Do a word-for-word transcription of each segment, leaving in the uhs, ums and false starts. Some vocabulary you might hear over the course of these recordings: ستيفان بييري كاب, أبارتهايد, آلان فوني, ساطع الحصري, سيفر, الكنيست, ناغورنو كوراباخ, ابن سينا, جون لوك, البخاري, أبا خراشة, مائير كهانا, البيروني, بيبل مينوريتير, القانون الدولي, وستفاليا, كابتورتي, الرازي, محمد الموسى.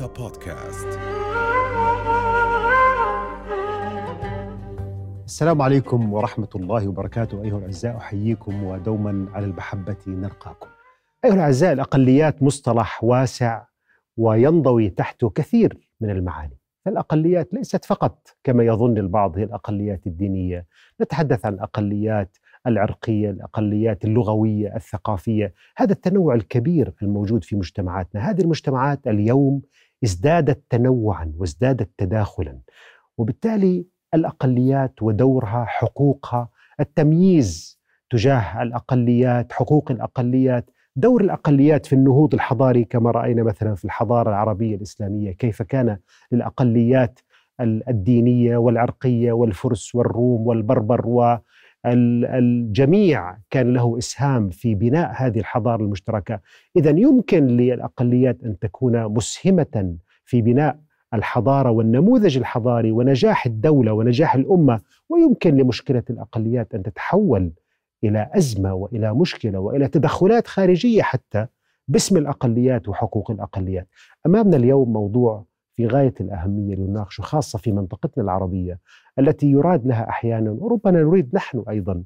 رؤيا بودكاست. السلام عليكم ورحمة الله وبركاته. أيها الأعزاء أحييكم ودوما على المحبة نلقاكم. أيها الأعزاء، الأقليات مصطلح واسع وينضوي تحته كثير من المعاني. الأقليات ليست فقط كما يظن البعض هي الأقليات الدينية، نتحدث عن الأقليات العرقية، الأقليات اللغوية، الثقافية، هذا التنوع الكبير الموجود في مجتمعاتنا. هذه المجتمعات اليوم ازدادت تنوعا وازدادت تداخلا، وبالتالي الأقليات ودورها، حقوقها، التمييز تجاه الأقليات، حقوق الأقليات، دور الأقليات في النهوض الحضاري كما رأينا مثلا في الحضارة العربية الإسلامية، كيف كان للأقليات الدينية والعرقية والفرس والروم والبربر و الجميع كان له إسهام في بناء هذه الحضارة المشتركة. إذن يمكن للأقليات أن تكون مسهمة في بناء الحضارة والنموذج الحضاري ونجاح الدولة ونجاح الأمة، ويمكن لمشكلة الأقليات أن تتحول إلى أزمة وإلى مشكلة وإلى تدخلات خارجية حتى باسم الأقليات وحقوق الأقليات. أمامنا اليوم موضوع في غاية الأهمية لنناقشه، خاصة في منطقتنا العربية التي يراد لها أحيانا وربما نريد نحن أيضا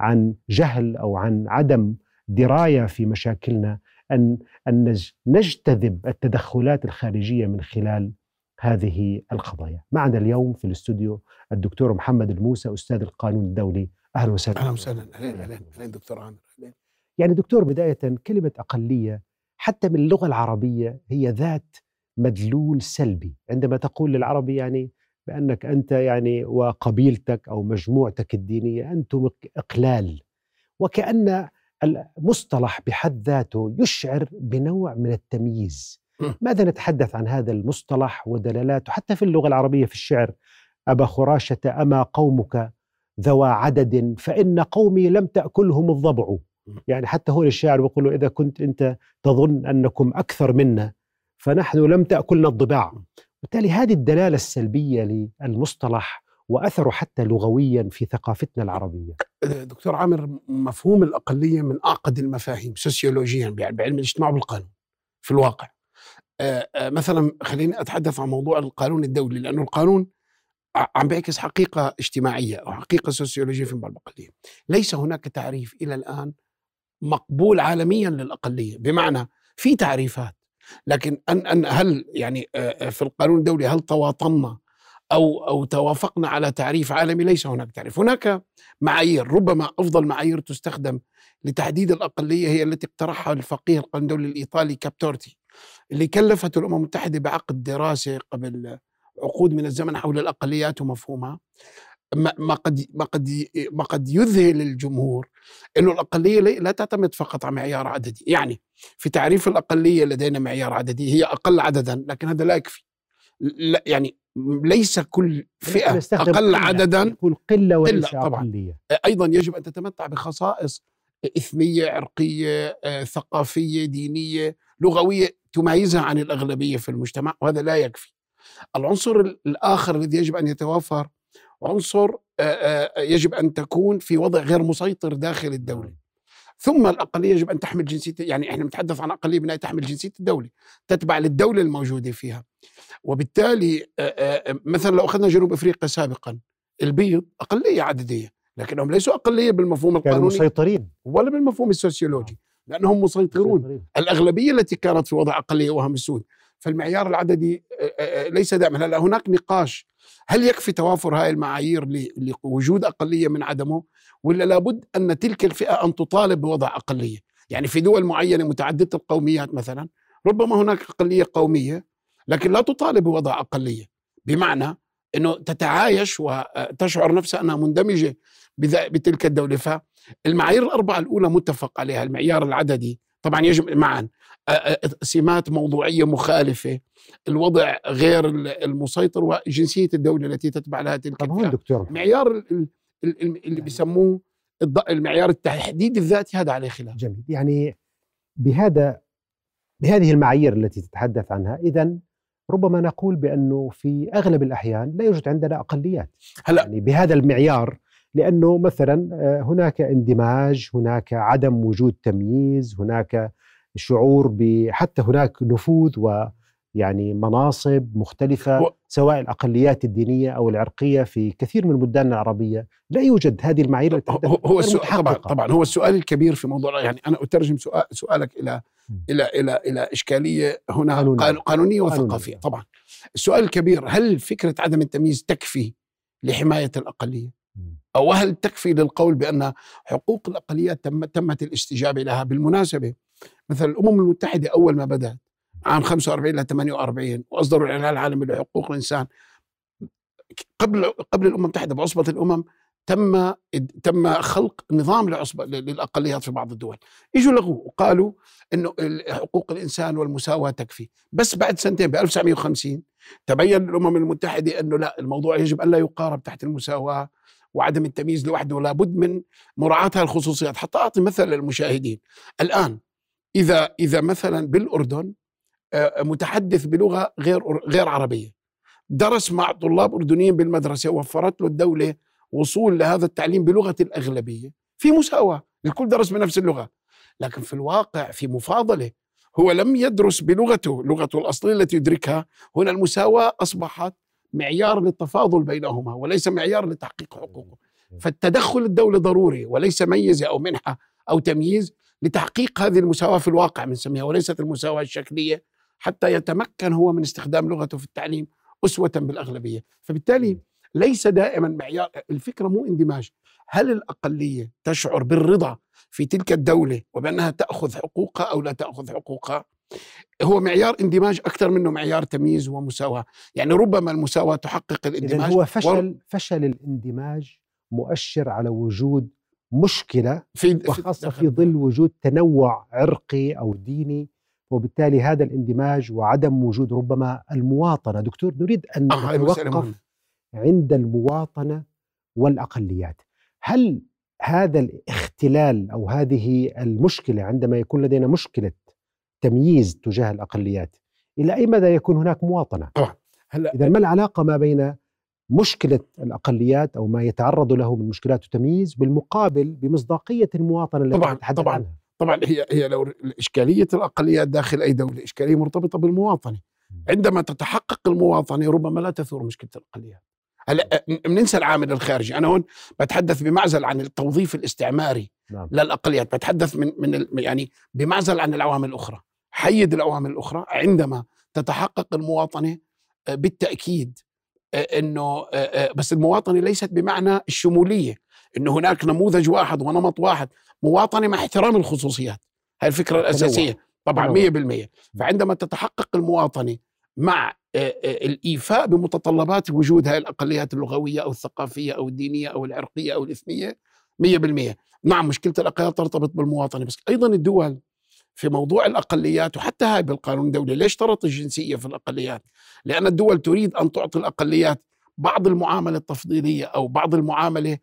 عن جهل أو عن عدم دراية في مشاكلنا أن أن نجتذب التدخلات الخارجية من خلال هذه القضايا. معنا اليوم في الاستوديو الدكتور محمد الموسى، أستاذ القانون الدولي. أهلا وسهلا. أهلا وسهلا. أهلا أهلا أهلا دكتور عامر. يعني دكتور، بداية كلمة أقلية حتى من اللغة العربية هي ذات مدلول سلبي، عندما تقول للعربي يعني بأنك أنت يعني وقبيلتك أو مجموعتك الدينية أنتم إقلال، وكأن المصطلح بحد ذاته يشعر بنوع من التمييز. ماذا نتحدث عن هذا المصطلح ودلالاته حتى في اللغة العربية في الشعر؟ أبا خراشة أما قومك ذوى عدد فإن قومي لم تأكلهم الضبع. يعني حتى هو الشاعر يقول إذا كنت أنت تظن أنكم أكثر منا فنحن لم تأكلنا الضباع. وبالتالي هذه الدلالة السلبية للمصطلح وأثره حتى لغويا في ثقافتنا العربية. دكتور عامر، مفهوم الأقلية من أعقد المفاهيم سوسيولوجيا بعلم الاجتماع والقانون في الواقع. مثلا خليني أتحدث عن موضوع القانون الدولي، لأنه القانون عم بيعكس حقيقة اجتماعية أو حقيقة سوسيولوجية في بعض الأقلية. ليس هناك تعريف إلى الآن مقبول عالميا للأقلية، بمعنى في تعريفات لكن أن أن هل يعني في القانون الدولي هل تواطنا أو أو توافقنا على تعريف عالمي؟ ليس هناك تعريف. هناك معايير، ربما أفضل معايير تستخدم لتحديد الأقلية هي التي اقترحها الفقيه القانون الدولي الإيطالي كابتورتي، اللي كلفته الأمم المتحدة بعقد دراسة قبل عقود من الزمن حول الأقليات ومفهومها. ما قد ما قد ما قد يذهل الجمهور انه الاقليه لا تعتمد فقط على معيار عددي، يعني في تعريف الاقليه لدينا معيار عددي، هي اقل عددا، لكن هذا لا يكفي. لا يعني ليس كل فئه اقل عددا، كل قله وليس اقليه. ايضا يجب ان تتمتع بخصائص اثنيه، عرقيه، ثقافيه، دينيه، لغويه تميزها عن الاغلبيه في المجتمع، وهذا لا يكفي. العنصر الاخر الذي يجب ان يتوافر، عنصر يجب أن تكون في وضع غير مسيطر داخل الدولة. ثم الأقلية يجب أن تحمل جنسية، يعني إحنا نتحدث عن أقلية بناء تحمل جنسية الدولة، تتبع للدولة الموجودة فيها. وبالتالي مثلا لو أخذنا جنوب أفريقيا سابقا، البيض أقلية عددية لكنهم ليسوا أقلية بالمفهوم القانوني مسيطرين ولا بالمفهوم السوسيولوجي، لأنهم مسيطرون. مسيطرين الأغلبية التي كانت في وضع أقلية وهم السود، فالمعيار العددي ليس دائما. هلا هناك نقاش، هل يكفي توافر هاي المعايير لوجود أقلية من عدمه، ولا لابد أن تلك الفئة أن تطالب بوضع أقلية؟ يعني في دول معينة متعددة القوميات مثلا ربما هناك أقلية قومية لكن لا تطالب بوضع أقلية، بمعنى أنه تتعايش وتشعر نفسها أنها مندمجة بتلك الدولة. فالمعايير الأربعة الأولى متفق عليها، المعيار العددي طبعا يجب معا، سمات موضوعية مخالفة، الوضع غير المسيطر، وجنسية الدولة التي تتبع لها تلك. طبعا دكتور، معيار اللي بيسموه المعيار التحديد الذاتي هذا عليه خلاف. جميل. يعني بهذا بهذه المعايير التي تتحدث عنها، إذن ربما نقول بأنه في أغلب الأحيان لا يوجد عندنا أقليات هلا يعني بهذا المعيار، لأنه مثلا هناك اندماج، هناك عدم وجود تمييز، هناك شعور ب، حتى هناك نفوذ يعني مناصب مختلفة و... سواء الأقليات الدينية أو العرقية في كثير من بلداننا العربية. لا يوجد هذه المعايير. هو, هو السؤال طبعا, طبعا هو السؤال الكبير في موضوع، يعني أنا أترجم سؤال سؤالك إلى إلى إلى إلى إشكالية هنا قانونية, قانونية وثقافية. طبعا السؤال الكبير، هل فكرة عدم التمييز تكفي لحماية الأقلية؟ أو هل تكفي للقول بأن حقوق الأقليات تم تمت الاستجابة لها؟ بالمناسبة مثلا الأمم المتحدة أول ما بدأت عام خمسة وأربعين إلى ثمانية وأربعين وأصدروا الإعلان العالمي لحقوق الإنسان، قبل قبل الأمم المتحدة بعصبة الأمم تم تم خلق نظام لعصبة للأقليات في بعض الدول. إجوا لغوا وقالوا إنه حقوق الإنسان والمساواة تكفي، بس بعد سنتين ب ألف وتسعمئة وخمسين تبين الأمم المتحدة إنه لا، الموضوع يجب ألا يقارب تحت المساواة، وعدم التمييز لوحده لابد من مراعاة هالخصوصيات. حتى أعطي مثل للمشاهدين الآن، إذا إذا مثلا بالأردن متحدث بلغة غير غير عربية درس مع طلاب أردنيين بالمدرسة ووفرت له الدولة وصول لهذا التعليم بلغة الأغلبية، في مساواة، الكل درس بنفس اللغة، لكن في الواقع في مفاضلة، هو لم يدرس بلغته لغته الأصلية التي يدركها. هنا المساواة أصبحت معيار للتفاضل بينهما وليس معيار لتحقيق حقوقه. فالتدخل الدولي ضروري وليس ميزة أو منحة أو تمييز لتحقيق هذه المساواة في الواقع بنسميها، وليست المساواة الشكلية، حتى يتمكن هو من استخدام لغته في التعليم أسوة بالأغلبية. فبالتالي ليس دائما معيار الفكرة، مو اندماج. هل الأقلية تشعر بالرضا في تلك الدولة وبأنها تأخذ حقوقها أو لا تأخذ حقوقها؟ هو معيار اندماج أكثر منه معيار تمييز ومساواة. يعني ربما المساواة تحقق الاندماج. هو فشل, و... فشل الاندماج مؤشر على وجود مشكلة في وخاصة في ظل وجود تنوع عرقي أو ديني، وبالتالي هذا الاندماج وعدم وجود ربما المواطنة. دكتور، نريد أن آه نتوقف عند المواطنة والأقليات. هل هذا الاختلال أو هذه المشكلة عندما يكون لدينا مشكلة تمييز تجاه الأقليات، إلى أي مدى يكون هناك مواطنة؟ آه. هل... إذا ما العلاقة ما بين مشكلة الأقليات أو ما يتعرض له من مشكلات التمييز بالمقابل بمصداقية المواطنة التي طبعا نتحدث طبعا عنها؟ طبعا هي هي لو إشكالية الأقليات داخل أي دولة إشكالية مرتبطة بالمواطنة. عندما تتحقق المواطنة ربما لا تثور مشكلة الأقليات. هلا بننسى العامل الخارجي، أنا هون بتحدث بمعزل عن التوظيف الاستعماري نعم. للأقليات، بتحدث من من يعني بمعزل عن العوامل الأخرى، حيد العوامل الأخرى. عندما تتحقق المواطنة بالتأكيد إنه بس المواطنة ليست بمعنى الشمولية، إنه هناك نموذج واحد ونمط واحد. مواطنة مع احترام الخصوصيات، هاي الفكرة الأساسية طبعا مئة بالمئة. فعندما تتحقق المواطنة مع الإيفاء بمتطلبات وجود هاي الأقليات اللغوية أو الثقافية أو الدينية أو العرقية أو الإثنية مئة بالمئة. نعم مشكلة الأقليات ترتبط بالمواطنة، بس أيضا الدول في موضوع الأقليات، وحتى هاي بالقانون الدولي ليش ترط الجنسية في الأقليات؟ لأن الدول تريد أن تعطي الأقليات بعض المعاملة التفضيلية أو بعض المعاملة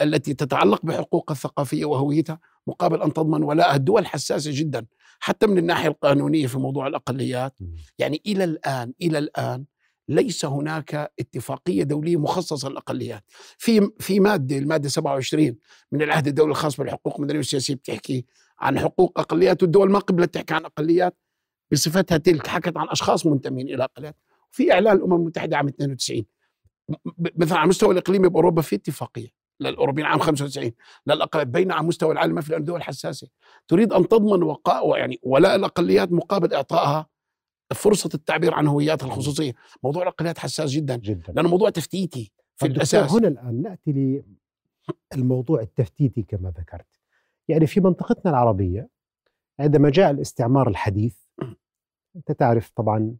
التي تتعلق بحقوقها الثقافية وهويتها، مقابل أن تضمن ولاءها. الدول حساسة جدا حتى من الناحية القانونية في موضوع الأقليات. يعني إلى الآن إلى الآن ليس هناك اتفاقية دولية مخصصة للأقليات. في في مادة المادة سبعة وعشرين من العهد الدولي الخاص بالحقوق المدنية والسياسية بتحكي عن حقوق أقليات، والدول ما قبلت تحكي عن أقليات بصفتها تلك، حكت عن أشخاص منتمين إلى أقليات. في إعلان الأمم المتحدة عام اثنين وتسعين مثلا على مستوى الإقليمي بأوروبا في اتفاقية للأوروبيين عام خمسة وتسعين للأقل، بين على مستوى العالم في الدول حساسة تريد أن تضمن وقاء يعني ولاء الأقليات مقابل إعطائها فرصة التعبير عن هوياتها الخصوصية. موضوع الأقليات حساس جدا, جدا. لأنه موضوع تفتيتي في الأساس. هنا الآن نأتي للموضوع التفتيتي كما ذكرت. يعني في منطقتنا العربية عندما جاء الاستعمار الحديث، أنت تعرف طبعا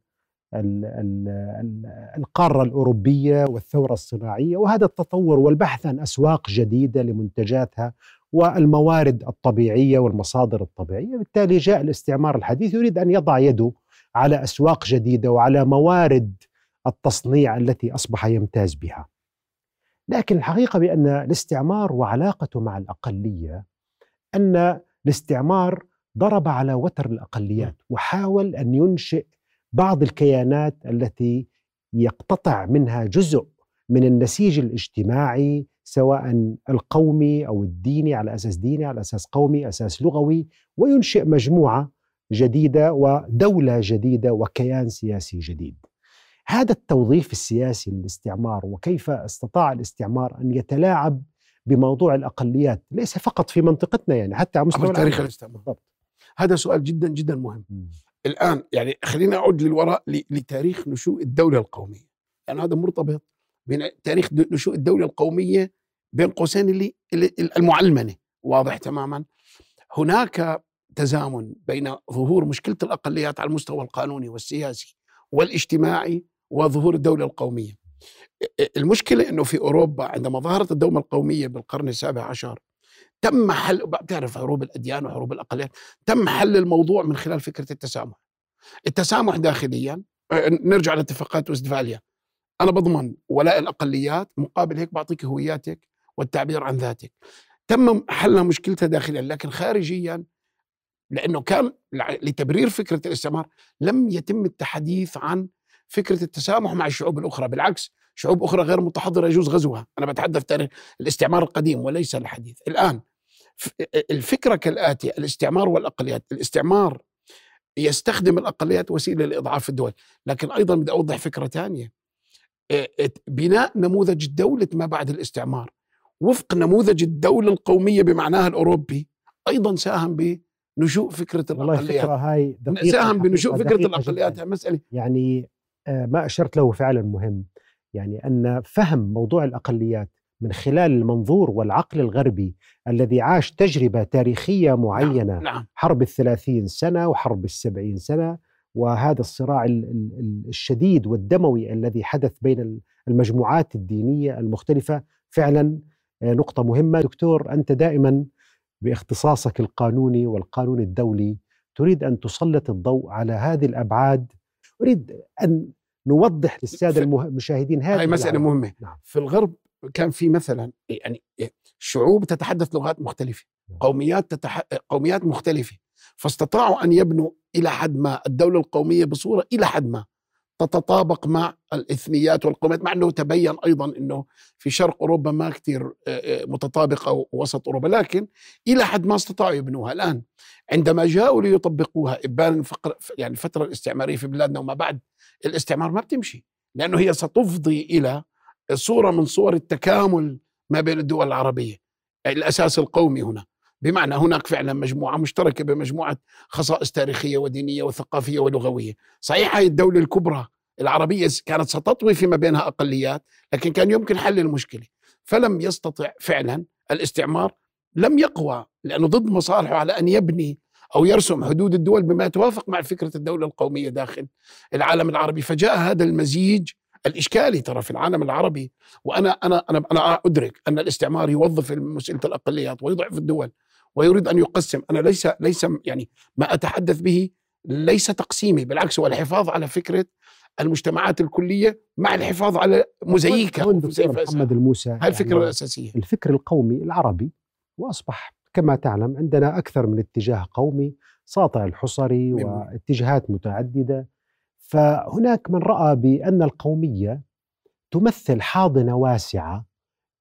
ال ال ال القارة الأوروبية والثورة الصناعية وهذا التطور والبحث عن أسواق جديدة لمنتجاتها والموارد الطبيعية والمصادر الطبيعية، بالتالي جاء الاستعمار الحديث يريد أن يضع يده على أسواق جديدة وعلى موارد التصنيع التي أصبح يمتاز بها. لكن الحقيقة بأن الاستعمار وعلاقته مع الأقلية أن الاستعمار ضرب على وتر الأقليات وحاول أن ينشئ بعض الكيانات التي يقتطع منها جزء من النسيج الاجتماعي سواء القومي أو الديني، على أساس ديني على أساس قومي أساس لغوي، وينشئ مجموعة جديدة ودولة جديدة وكيان سياسي جديد. هذا التوظيف السياسي للاستعمار وكيف استطاع الاستعمار أن يتلاعب بموضوع الأقليات ليس فقط في منطقتنا يعني حتى على مستوى تاريخ الاستعمار، هذا سؤال جدا جدا مهم. م. الآن يعني خلينا أعود للوراء لتاريخ نشوء الدولة القومية، لأن يعني هذا مرتبط بين تاريخ نشوء الدولة القومية بين قوسين اللي المعلمنة، واضح تماما هناك تزامن بين ظهور مشكلة الأقليات على المستوى القانوني والسياسي والاجتماعي وظهور الدولة القومية. المشكلة أنه في أوروبا عندما ظهرت الدولة القومية بالقرن السابع عشر تم حل، بتعرف حروب الأديان وحروب الأقليات، تم حل الموضوع من خلال فكرة التسامح. التسامح داخليا، نرجع لاتفاقات وستفاليا، أنا بضمن ولاء الأقليات مقابل هيك بعطيك هوياتك والتعبير عن ذاتك، تم حل مشكلتها داخليا. لكن خارجيا لأنه كان لتبرير فكرة الاستعمار لم يتم التحديث عن فكرة التسامح مع الشعوب الأخرى، بالعكس شعوب أخرى غير متحضرة يجوز غزوها. أنا بتحدث تاريخ الاستعمار القديم وليس الحديث. الآن الفكرة كالآتي: الاستعمار والأقليات. الاستعمار يستخدم الأقليات وسيلة لإضعاف الدول، لكن أيضا بدي أوضح فكرة ثانية. بناء نموذج دولة ما بعد الاستعمار وفق نموذج الدولة القومية بمعناها الأوروبي أيضا ساهم ب نشوء فكرة الأقليات. هاي ساهم بنشوء فكرة الأقليات. مسألة يعني ما أشرت له فعلا مهم، يعني أن فهم موضوع الأقليات من خلال المنظور والعقل الغربي الذي عاش تجربة تاريخية معينة. نعم. نعم. حرب الثلاثين سنة وحرب السبعين سنة وهذا الصراع الشديد والدموي الذي حدث بين المجموعات الدينية المختلفة. فعلا نقطة مهمة دكتور، أنت دائما باختصاصك القانوني والقانون الدولي تريد أن تسلط الضوء على هذه الأبعاد، أريد أن نوضح للسادة المشاهدين هذه هاي مسألة مهمة. نعم. في الغرب كان في مثلا يعني شعوب تتحدث لغات مختلفة، قوميات تتح... قوميات مختلفة، فاستطاعوا أن يبنوا إلى حد ما الدولة القومية بصورة إلى حد ما تتطابق مع الإثنيات والقوميات، مع أنه تبين أيضا أنه في شرق أوروبا ما كتير متطابقة ووسط أوروبا، لكن إلى حد ما استطاعوا يبنوها. الآن عندما جاءوا ليطبقوها إبان يعني الفترة الاستعمارية في بلادنا وما بعد الاستعمار ما بتمشي، لأنه هي ستفضي إلى صورة من صور التكامل ما بين الدول العربية. الأساس القومي هنا بمعنى هناك فعلا مجموعة مشتركة بمجموعة خصائص تاريخية ودينية وثقافية ولغوية. صحيح هي الدولة الكبرى العربية كانت ستطوي فيما بينها أقليات، لكن كان يمكن حل المشكلة، فلم يستطع فعلا الاستعمار، لم يقوى لأنه ضد مصالحه على أن يبني أو يرسم حدود الدول بما يتوافق مع فكرة الدولة القومية داخل العالم العربي. فجاء هذا المزيج الإشكالي ترى في العالم العربي. وأنا أنا أنا أنا أدرك أن الاستعمار يوظف مسألة الأقليات ويضعف الدول ويريد أن يقسم. أنا ليس ليس يعني ما أتحدث به ليس تقسيمي، بالعكس هو الحفاظ على فكرة المجتمعات الكلية مع الحفاظ على مزيكا محمد الموسى. هاي الفكرة يعني الأساسية، الفكر القومي العربي، وأصبح كما تعلم عندنا أكثر من اتجاه قومي، ساطع الحصري واتجاهات متعددة. فهناك من رأى بأن القومية تمثل حاضنة واسعة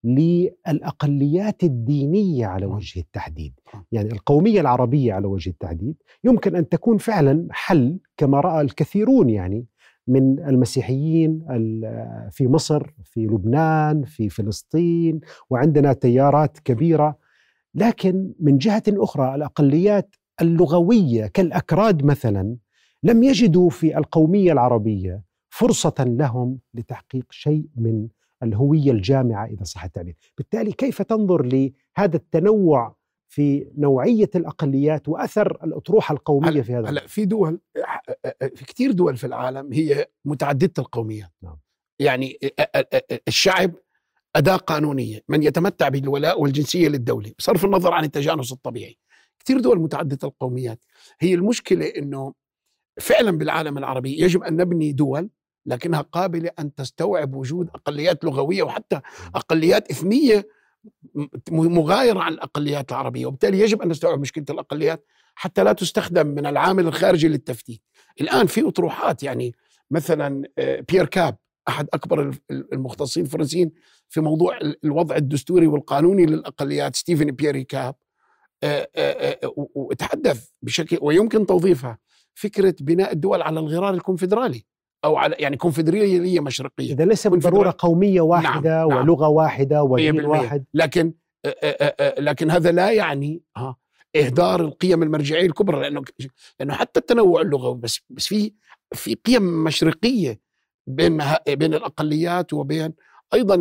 للأقليات الدينية على وجه التحديد، يعني القومية العربية على وجه التحديد يمكن أن تكون فعلا حل كما رأى الكثيرون يعني من المسيحيين في مصر، في لبنان، في فلسطين، وعندنا تيارات كبيرة. لكن من جهة أخرى الأقليات اللغوية كالأكراد مثلا لم يجدوا في القومية العربية فرصة لهم لتحقيق شيء من الهوية الجامعة إذا صح التعبير. بالتالي كيف تنظر لهذا التنوع في نوعية الأقليات وأثر الأطروحة القومية في هذا؟ هلا في دول، في كتير دول في العالم هي متعددة القوميات. نعم. يعني الشعب أداة قانونية من يتمتع بالولاء والجنسية للدولة بصرف النظر عن التجانس الطبيعي. كتير دول متعددة القوميات. هي المشكلة إنه فعلا بالعالم العربي يجب أن نبني دول لكنها قابلة أن تستوعب وجود أقليات لغوية وحتى أقليات إثنية مغايرة عن الأقليات العربية، وبالتالي يجب أن نستوعب مشكلة الأقليات حتى لا تستخدم من العامل الخارجي للتفتيت. الآن في أطروحات، يعني مثلا بيير كاب أحد أكبر المختصين الفرنسيين في موضوع الوضع الدستوري والقانوني للأقليات، ستيفان بييري كاب، وتحدث بشكل ويمكن توظيفها فكرة بناء الدول على الغرار الكونفدرالي أو على يعني كونفدرالية مشرقية. إذا ليس بالضرورة قومية واحدة نعم ولغة نعم واحدة ودين واحد. لكن لكن هذا لا يعني إهدار القيم المرجعية الكبرى، لأنه لأنه حتى التنوع اللغوي بس بس في في قيم مشرقية بين بين الأقليات وبين أيضا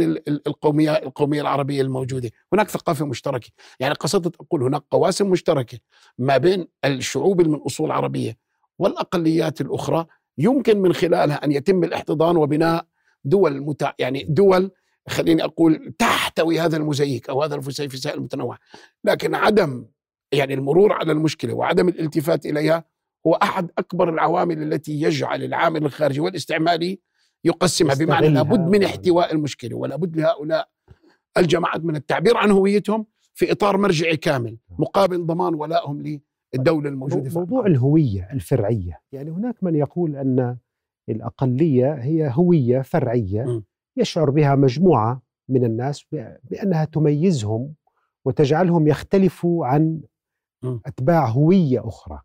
القومية القومية العربية الموجودة. هناك ثقافة مشتركة، يعني قصدت أقول هناك قواسم مشتركة ما بين الشعوب من أصول عربية والأقليات الأخرى يمكن من خلالها أن يتم الاحتضان وبناء دول متع... يعني دول خليني أقول تحتوي هذا المزيك أو هذا الفسيفساء المتنوع. لكن عدم يعني المرور على المشكلة وعدم الالتفات إليها هو أحد أكبر العوامل التي يجعل العامل الخارجي والاستعماري يقسمها، بمعنى لابد من احتواء المشكلة ولابد لهؤلاء الجماعات من التعبير عن هويتهم في إطار مرجعي كامل مقابل ضمان ولائهم للدولة الموجودة. موضوع الهوية الفرعية، يعني هناك من يقول أن الأقلية هي هوية فرعية م. يشعر بها مجموعة من الناس بأنها تميزهم وتجعلهم يختلفوا عن م. أتباع هوية أخرى.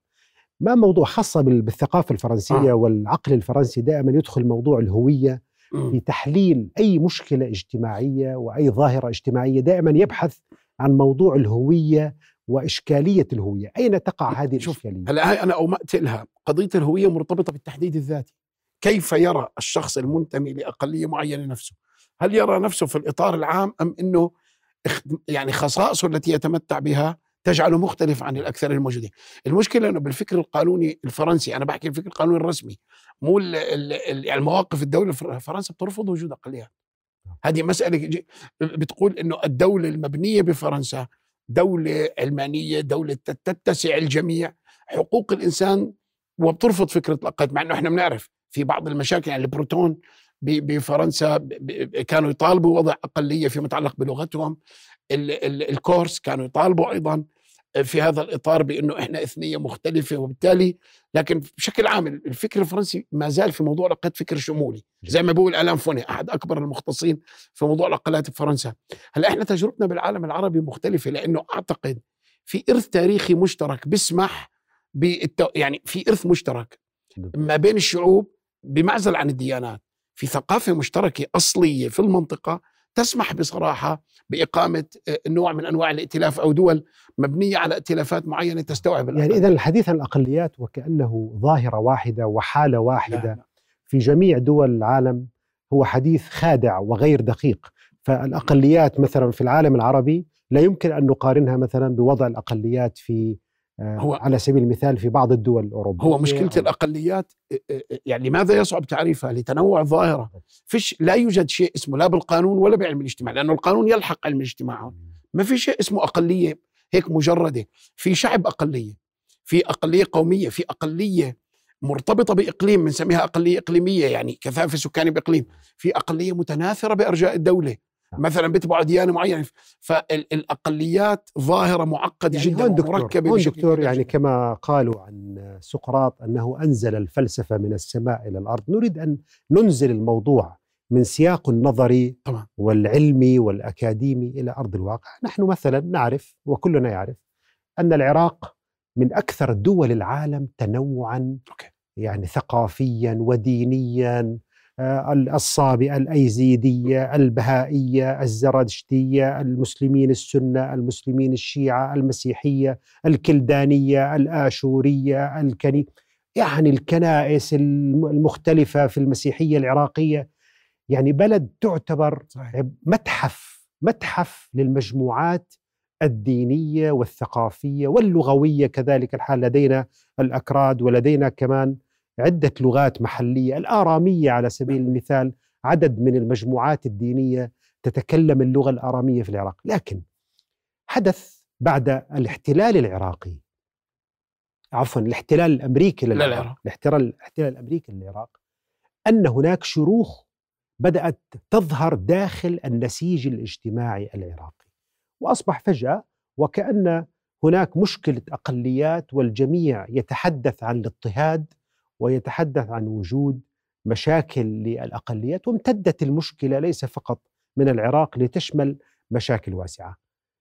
ما موضوع خاصة بالثقافة الفرنسية آه. والعقل الفرنسي دائما يدخل موضوع الهوية م. في تحليل أي مشكلة اجتماعية وأي ظاهرة اجتماعية، دائما يبحث عن موضوع الهوية وإشكالية الهوية. أين تقع هذه الإشكالية؟ هلا أنا أومأت لها قضية الهوية مرتبطة بالتحديد الذاتي. كيف يرى الشخص المنتمي لأقلية معينة نفسه؟ هل يرى نفسه في الإطار العام أم أنه يعني خصائصه التي يتمتع بها تجعله مختلف عن الأكثر الموجودين؟ المشكلة أنه بالفكر القانوني الفرنسي، أنا بحكي الفكر القانوني الرسمي، مو المواقف الدولة فرنسا بترفض وجود أقليات. هذه مسألة بتقول أنه الدولة المبنية بفرنسا دولة علمانية، دولة تتسع الجميع حقوق الإنسان، وبترفض فكرة الأقليات، مع أنه إحنا بنعرف في بعض المشاكل. يعني البروتون بفرنسا كانوا يطالبوا وضع أقلية فيما يتعلق بلغتهم، الكورس كانوا يطالبوا أيضا في هذا الإطار بأنه إحنا إثنية مختلفة، وبالتالي لكن بشكل عام الفكر الفرنسي ما زال في موضوع الأقليات فكر شمولي، زي ما بيقول آلان فوني أحد أكبر المختصين في موضوع الأقليات بفرنسا. هلا إحنا تجربتنا بالعالم العربي مختلفة، لأنه أعتقد في إرث تاريخي مشترك بيسمح بالتو... يعني في إرث مشترك ما بين الشعوب بمعزل عن الديانات، في ثقافة مشتركة أصلية في المنطقة تسمح بصراحة بإقامة نوع من أنواع الائتلاف أو دول مبنية على ائتلافات معينة تستوعب الأقليات. يعني إذا الحديث عن الأقليات وكأنه ظاهرة واحدة وحالة واحدة لا. في جميع دول العالم هو حديث خادع وغير دقيق. فالأقليات مثلا في العالم العربي لا يمكن أن نقارنها مثلا بوضع الأقليات في هو على سبيل المثال في بعض الدول الأوروبية. هو مشكلة يعني الأقليات يعني لماذا يصعب تعريفها؟ لتنوع ظاهرة فيش، لا يوجد شيء اسمه لا بالقانون ولا بعلم الاجتماع، لأنه القانون يلحق علم الاجتماع. ما في شيء اسمه أقلية هيك مجردة. في شعب أقلية، في أقلية قومية، في أقلية مرتبطة بإقليم بنسميها أقلية إقليمية يعني كثافة سكاني بإقليم، في أقلية متناثرة بأرجاء الدولة مثلا بتبع ديانة معينة. فالأقليات ظاهرة معقدة يعني جدا ومركبة بشكل دكتور. يعني كما قالوا عن سقراط أنه أنزل الفلسفة من السماء إلى الأرض، نريد أن ننزل الموضوع من سياق النظري طبعا. والعلمي والأكاديمي إلى أرض الواقع. نحن مثلا نعرف وكلنا يعرف أن العراق من أكثر دول العالم تنوعا أوكي. يعني ثقافيا ودينيا، الصابئة، الأيزيدية، البهائية، الزردشتية، المسلمين السنة، المسلمين الشيعة، المسيحية، الكلدانية، الآشورية، الكني يعني الكنائس المختلفة في المسيحية العراقية. يعني بلد تعتبر متحف متحف للمجموعات الدينية والثقافية واللغوية كذلك الحال. لدينا الأكراد ولدينا كمان عدة لغات محلية، الآرامية على سبيل المثال، عدد من المجموعات الدينية تتكلم اللغة الآرامية في العراق. لكن حدث بعد الاحتلال العراقي عفوا الاحتلال الأمريكي للعراق الاحتلال الأمريكي للعراق أن هناك شروخ بدأت تظهر داخل النسيج الاجتماعي العراقي، وأصبح فجأة وكأن هناك مشكلة أقليات والجميع يتحدث عن الاضطهاد ويتحدث عن وجود مشاكل للأقليات. وامتدت المشكلة ليس فقط من العراق لتشمل مشاكل واسعة.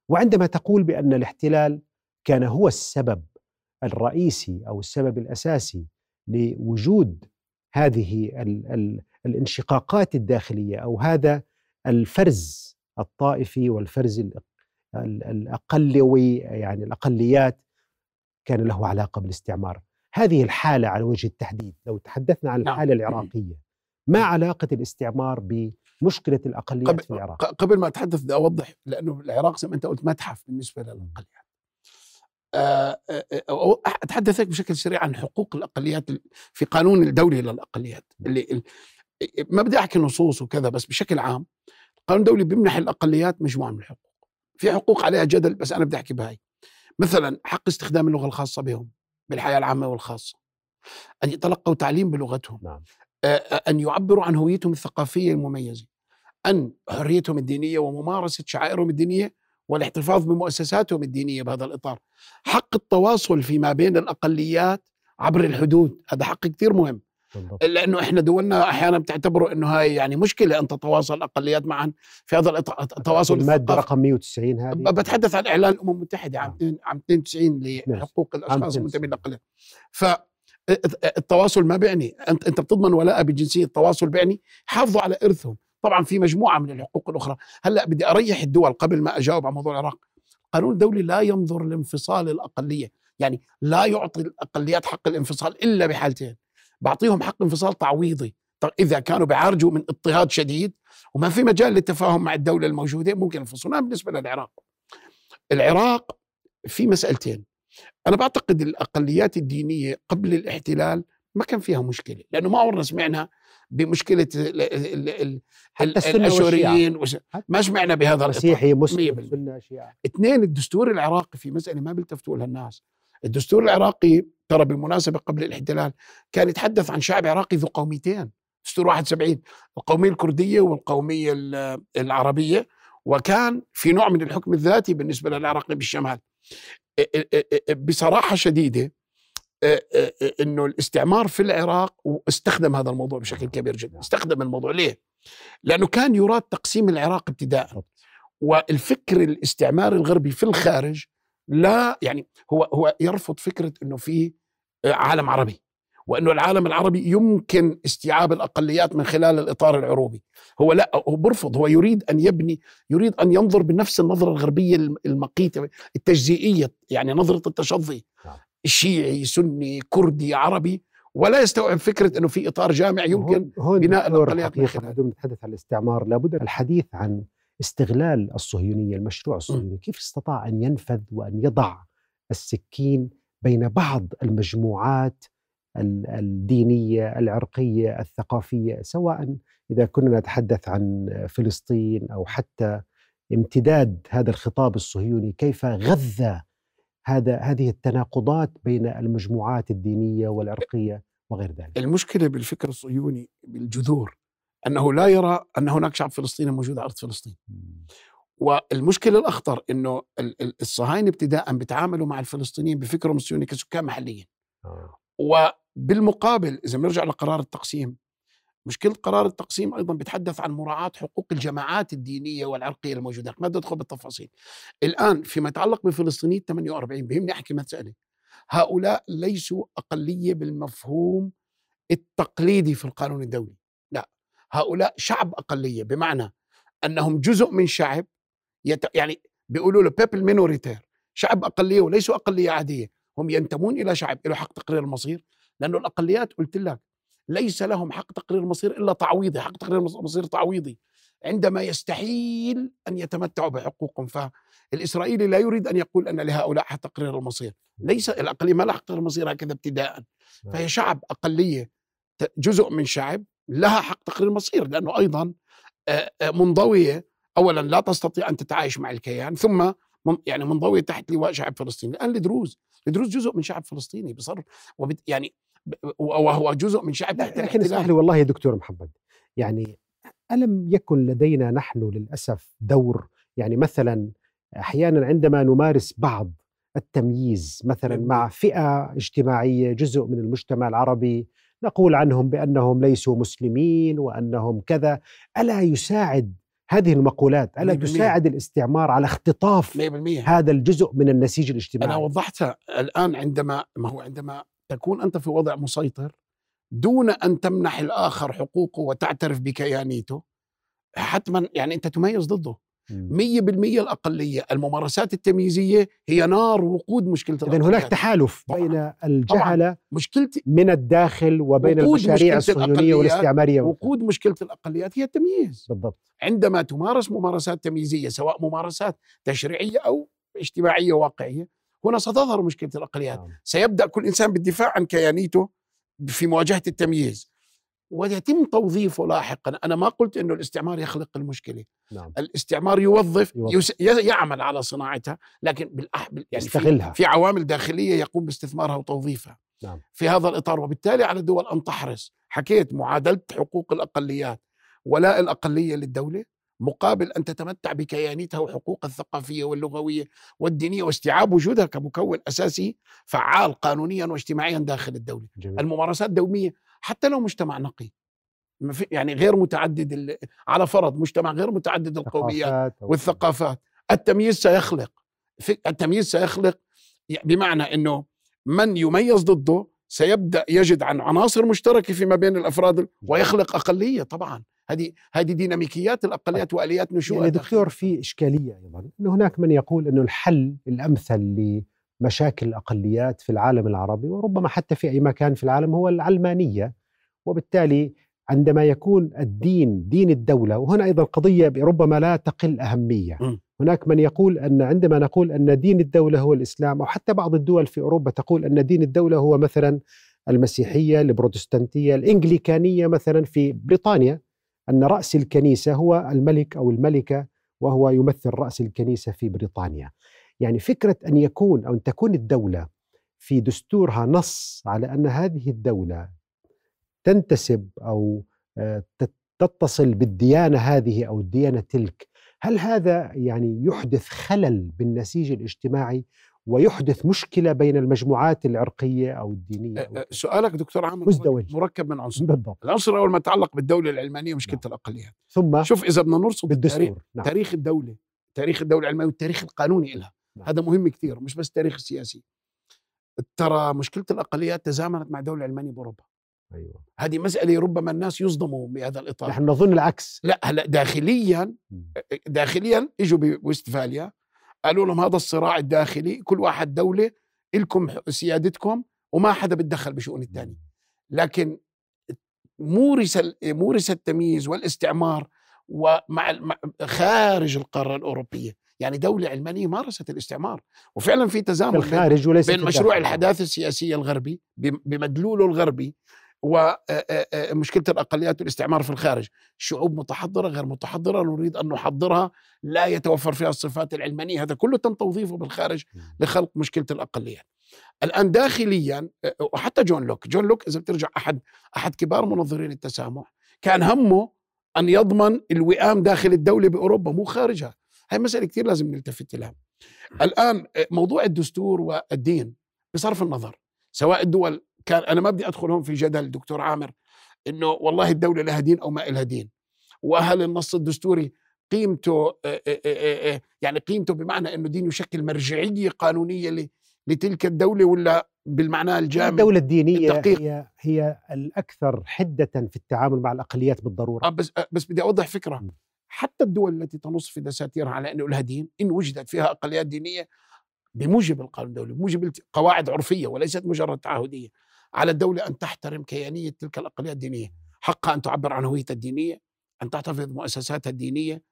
وعندما تقول بأن الاحتلال كان هو السبب الرئيسي أو السبب الأساسي لوجود هذه ال ال الانشقاقات الداخلية أو هذا الفرز الطائفي والفرز الأقلوي، يعني الأقليات كان له علاقة بالاستعمار. هذه الحالة على وجه التحديد، لو تحدثنا عن الحالة العراقية، ما علاقة الاستعمار بمشكلة الأقليات قبل في العراق؟ قبل ما أتحدث بدي أوضح، لأنه العراق زي ما أنت قلت متحف بالنسبة للأقليات. أتحدث لك بشكل سريع عن حقوق الأقليات في قانون الدولي للأقليات، اللي ما بدي أحكي نصوص وكذا، بس بشكل عام القانون الدولي بيمنح الأقليات مجموعة من الحقوق، في حقوق عليها جدل بس أنا بدي أحكي بهاي. مثلا حق استخدام اللغة الخاصة بهم بالحياة العامة والخاصة، أن يتلقوا تعليم بلغتهم، نعم. أن يعبروا عن هويتهم الثقافية المميزة، أن حريتهم الدينية وممارسة شعائرهم الدينية والاحتفاظ بمؤسساتهم الدينية بهذا الإطار، حق التواصل فيما بين الأقليات عبر الحدود، هذا حق كثير مهم بالضبط. لأنه إحنا دولنا أحيانا بتعتبره أنه هاي يعني مشكلة أن تتواصل الأقليات معا في هذا التواصل. المادة رقم مئة وتسعين هذه بتحدث عن إعلان الأمم المتحدة عام عام اثنين وتسعين لحقوق الأشخاص المنتمين للأقليات. ف التواصل ما بيعني انت انت بتضمن ولاء بالجنسيه، التواصل بيعني حافظوا على ارثهم. طبعا في مجموعه من الحقوق الاخرى. هلا بدي اريح الدول قبل ما اجاوب عن موضوع العراق. القانون الدولي لا ينظر لانفصال الاقليه، يعني لا يعطي الاقليات حق الانفصال الا بحالتين. بعطيهم حق انفصال تعويضي اذا كانوا بيعرجوا من اضطهاد شديد وما في مجال للتفاهم مع الدوله الموجوده، ممكن ينفصلون. بالنسبه للعراق، العراق في مسالتين. أنا بعتقد الأقليات الدينية قبل الاحتلال ما كان فيها مشكلة، لأنه ما عمرنا سمعنا بمشكلة ال ال ال الأشوريين، ما سمعنا بهذا المسيحي مسلم سنة شيعة. اثنين، الدستور العراقي في مسألة ما بيلتفتوا لها الناس. الدستور العراقي ترى بالمناسبة قبل الاحتلال كان يتحدث عن شعب عراقي ذو قوميتين، دستور واحد وسبعين، القومية الكردية والقومية العربية، وكان في نوع من الحكم الذاتي بالنسبة للعراقي بالشمال. بصراحة شديدة أنه الاستعمار في العراق استخدم هذا الموضوع بشكل كبير جدا. استخدم الموضوع ليه؟ لأنه كان يراد تقسيم العراق ابتداء، والفكر الاستعماري الغربي في الخارج لا يعني هو هو يرفض فكرة أنه في عالم عربي، وأنه العالم العربي يمكن استيعاب الأقليات من خلال الإطار العروبي. هو لا، هو برفض، هو يريد أن يبني، يريد أن ينظر بنفس النظرة الغربية المقيتة التجزئية، يعني نظرة التشظي، شيعي سني كردي عربي، ولا يستوعب فكرة أنه في إطار جامع يمكن بناء الأقليات من خلال. بدون نتحدث عن الاستعمار لابد الحديث عن استغلال الصهيونية، المشروع الصهيوني كيف استطاع أن ينفذ وأن يضع السكين بين بعض المجموعات الدينية العرقية الثقافية، سواء إذا كنا نتحدث عن فلسطين أو حتى امتداد هذا الخطاب الصهيوني، كيف غذى هذا هذه التناقضات بين المجموعات الدينية والعرقية وغير ذلك. المشكلة بالفكر الصهيوني بالجذور أنه لا يرى أن هناك شعب فلسطيني موجود على أرض فلسطين. والمشكلة الأخطر أنه الصهاينة ابتداءً بتعاملوا مع الفلسطينيين بفكرهم الصهيوني كسكان محليين. آه. وبالمقابل إذا بنرجع لقرار التقسيم، مشكلة قرار التقسيم أيضا بتحدث عن مراعاة حقوق الجماعات الدينية والعرقية الموجودة. ما بدي أدخل بالتفاصيل الآن فيما يتعلق بفلسطينيين ثمانية وأربعين. بهمني أحكي مسألة، هؤلاء ليسوا أقلية بالمفهوم التقليدي في القانون الدولي، لا، هؤلاء شعب أقلية، بمعنى أنهم جزء من شعب يت... يعني بيقولوا له بيبل مينوريتير، شعب أقلية، وليسوا أقلية عادية، هم ينتمون إلى شعب له حق تقرير المصير. لأنه الأقليات قلت لك ليس لهم حق تقرير المصير إلا تعويضي، حق تقرير المصير تعويضي عندما يستحيل أن يتمتعوا بحقوقهم. فالإسرائيلي لا يريد أن يقول أن لهؤلاء حق تقرير المصير، ليس الأقلية ما لها حق تقرير المصير هكذا ابتداء. فهي شعب أقلية، جزء من شعب لها حق تقرير المصير، لأنه أيضا منضوية، أولا لا تستطيع أن تتعايش مع الكيان، ثم يعني منضوية تحت لواء شعب فلسطيني. الآن الدروز الدروز جزء من شعب فلسطيني بصر، وبد يعني وهو جزء من شعب. لكن اسمح لي والله يا دكتور محمد، يعني ألم يكن لدينا نحن للأسف دور؟ يعني مثلا أحيانا عندما نمارس بعض التمييز مثلا مع فئة اجتماعية جزء من المجتمع العربي، نقول عنهم بأنهم ليسوا مسلمين وأنهم كذا، ألا يساعد هذه المقولات ألا تساعد الاستعمار على اختطاف هذا الجزء من النسيج الاجتماعي؟ أنا وضحتها الآن. عندما ما هو عندما تكون أنت في وضع مسيطر دون أن تمنح الآخر حقوقه وتعترف بكيانيته، حتما يعني أنت تميز ضده. مية بالمية الأقلية، الممارسات التمييزية هي نار وقود مشكلة الأقلية. إذن هناك تحالف طبعاً بين الجهلة من الداخل وبين المشاريع الصهيونية والاستعمارية. وقود مشكلة الأقليات هي التمييز بالضبط. عندما تمارس ممارسات تمييزية سواء ممارسات تشريعية أو اجتماعية واقعية، هنا ستظهر مشكلة الأقليات. آه. سيبدأ كل إنسان بالدفاع عن كيانيته في مواجهة التمييز، ويتم توظيفه لاحقا. أنا ما قلت أنه الاستعمار يخلق المشكلة. نعم. الاستعمار يوظف, يوظف. يعمل على صناعتها، لكن بالأح... يعني في... في عوامل داخلية يقوم باستثمارها وتوظيفها. نعم. في هذا الإطار، وبالتالي على الدول أن تحرص، حكيت معادلة حقوق الأقليات، ولاء الأقلية للدولة مقابل أن تتمتع بكيانيتها وحقوقها الثقافية واللغوية والدينية، واستيعاب وجودها كمكون أساسي فعال قانونيا واجتماعيا داخل الدولة. جميل. الممارسات الدومية حتى لو مجتمع نقي، يعني غير متعدد، على فرض مجتمع غير متعدد القوميات والثقافات، التمييز سيخلق التمييز سيخلق بمعنى أنه من يميز ضده سيبدأ يجد عن عناصر مشتركة فيما بين الأفراد ويخلق أقلية. طبعا هذه هذه ديناميكيات الأقليات وآليات نشوء. يعني دكتور، في إشكالية أيضا أن هناك من يقول أنه الحل الأمثل لمشاكل الأقليات في العالم العربي وربما حتى في أي مكان في العالم هو العلمانية، وبالتالي عندما يكون الدين دين الدولة، وهنا أيضا قضية ربما لا تقل أهمية. م. هناك من يقول أن عندما نقول أن دين الدولة هو الإسلام، أو حتى بعض الدول في أوروبا تقول أن دين الدولة هو مثلا المسيحية، البروتستانتية، الإنجليكانية مثلا في بريطانيا، أن رأس الكنيسة هو الملك أو الملكة، وهو يمثل رأس الكنيسة في بريطانيا. يعني فكرة أن يكون أو أن تكون الدولة في دستورها نص على أن هذه الدولة تنتسب أو تتصل بالديانة هذه أو الديانة تلك، هل هذا يعني يحدث خلل بالنسيج الاجتماعي ويحدث مشكلة بين المجموعات العرقية أو الدينية؟ أو سؤالك دكتور عامر مزدوج مركب من عنصر. بالضبط. العنصر أول ما يتعلق بالدولة العلمانية مشكلة نعم. الأقليات. ثم شوف إذا بدنا نرصد بالدستور نعم. تاريخ الدولة، تاريخ الدولة العلمانية والتاريخ القانوني لها. نعم. هذا مهم كثير، مش بس التاريخ السياسي. ترى مشكلة الأقليات تزامنت مع الدولة العلمانية بأوروبا. أيوة. هذه مسألة ربما الناس يصدموا بهذا الإطار. نحن نظن العكس. لا هلا داخليا داخليا اجوا بوستفاليا قالوا لهم هذا الصراع الداخلي، كل واحد دولة إلكم سيادتكم وما حدا بتدخل بشؤون الثاني. لكن مورس مورس التمييز والاستعمار ومع خارج القارة الأوروبية. يعني دولة علمانية مارست الاستعمار، وفعلا في تزامن الخارج وليس بين مشروع الحداثة السياسية الغربي بمدلوله الغربي ومشكلة الأقليات والاستعمار في الخارج. شعوب متحضرة غير متحضرة نريد أن نحضرها، لا يتوفر فيها الصفات العلمانية، هذا كله تم توظيفه بالخارج لخلق مشكلة الأقليات. الآن داخليا، وحتى جون لوك جون لوك إذا بترجع أحد أحد كبار منظرين التسامح، كان همه أن يضمن الوئام داخل الدولة بأوروبا مو خارجها. هاي مسألة كتير لازم نلتفت لها. الآن موضوع الدستور والدين بصرف النظر، سواء الدول كان، أنا ما بدي أدخل هون في جدل دكتور عامر إنه والله الدولة لها دين أو ما لها دين، وهل النص الدستوري قيمته يعني قيمته بمعنى إنه دين يشكل مرجعية قانونية لتلك الدولة ولا بالمعنى الجامع؟ الدولة الدينية الدقيق. هي هي الأكثر حدة في التعامل مع الأقليات بالضرورة. بس بس بدي أوضح فكرة. م. حتى الدول التي تنص في دساتيرها على أنه لها دين، إن وجدت فيها أقليات دينية بموجب القانون الدولي، بموجب قواعد عرفية وليست مجرد تعهدية، على الدولة أن تحترم كيانية تلك الأقليات الدينية، حقها أن تعبر عن هويتها الدينية، أن تحتفظ مؤسساتها الدينية،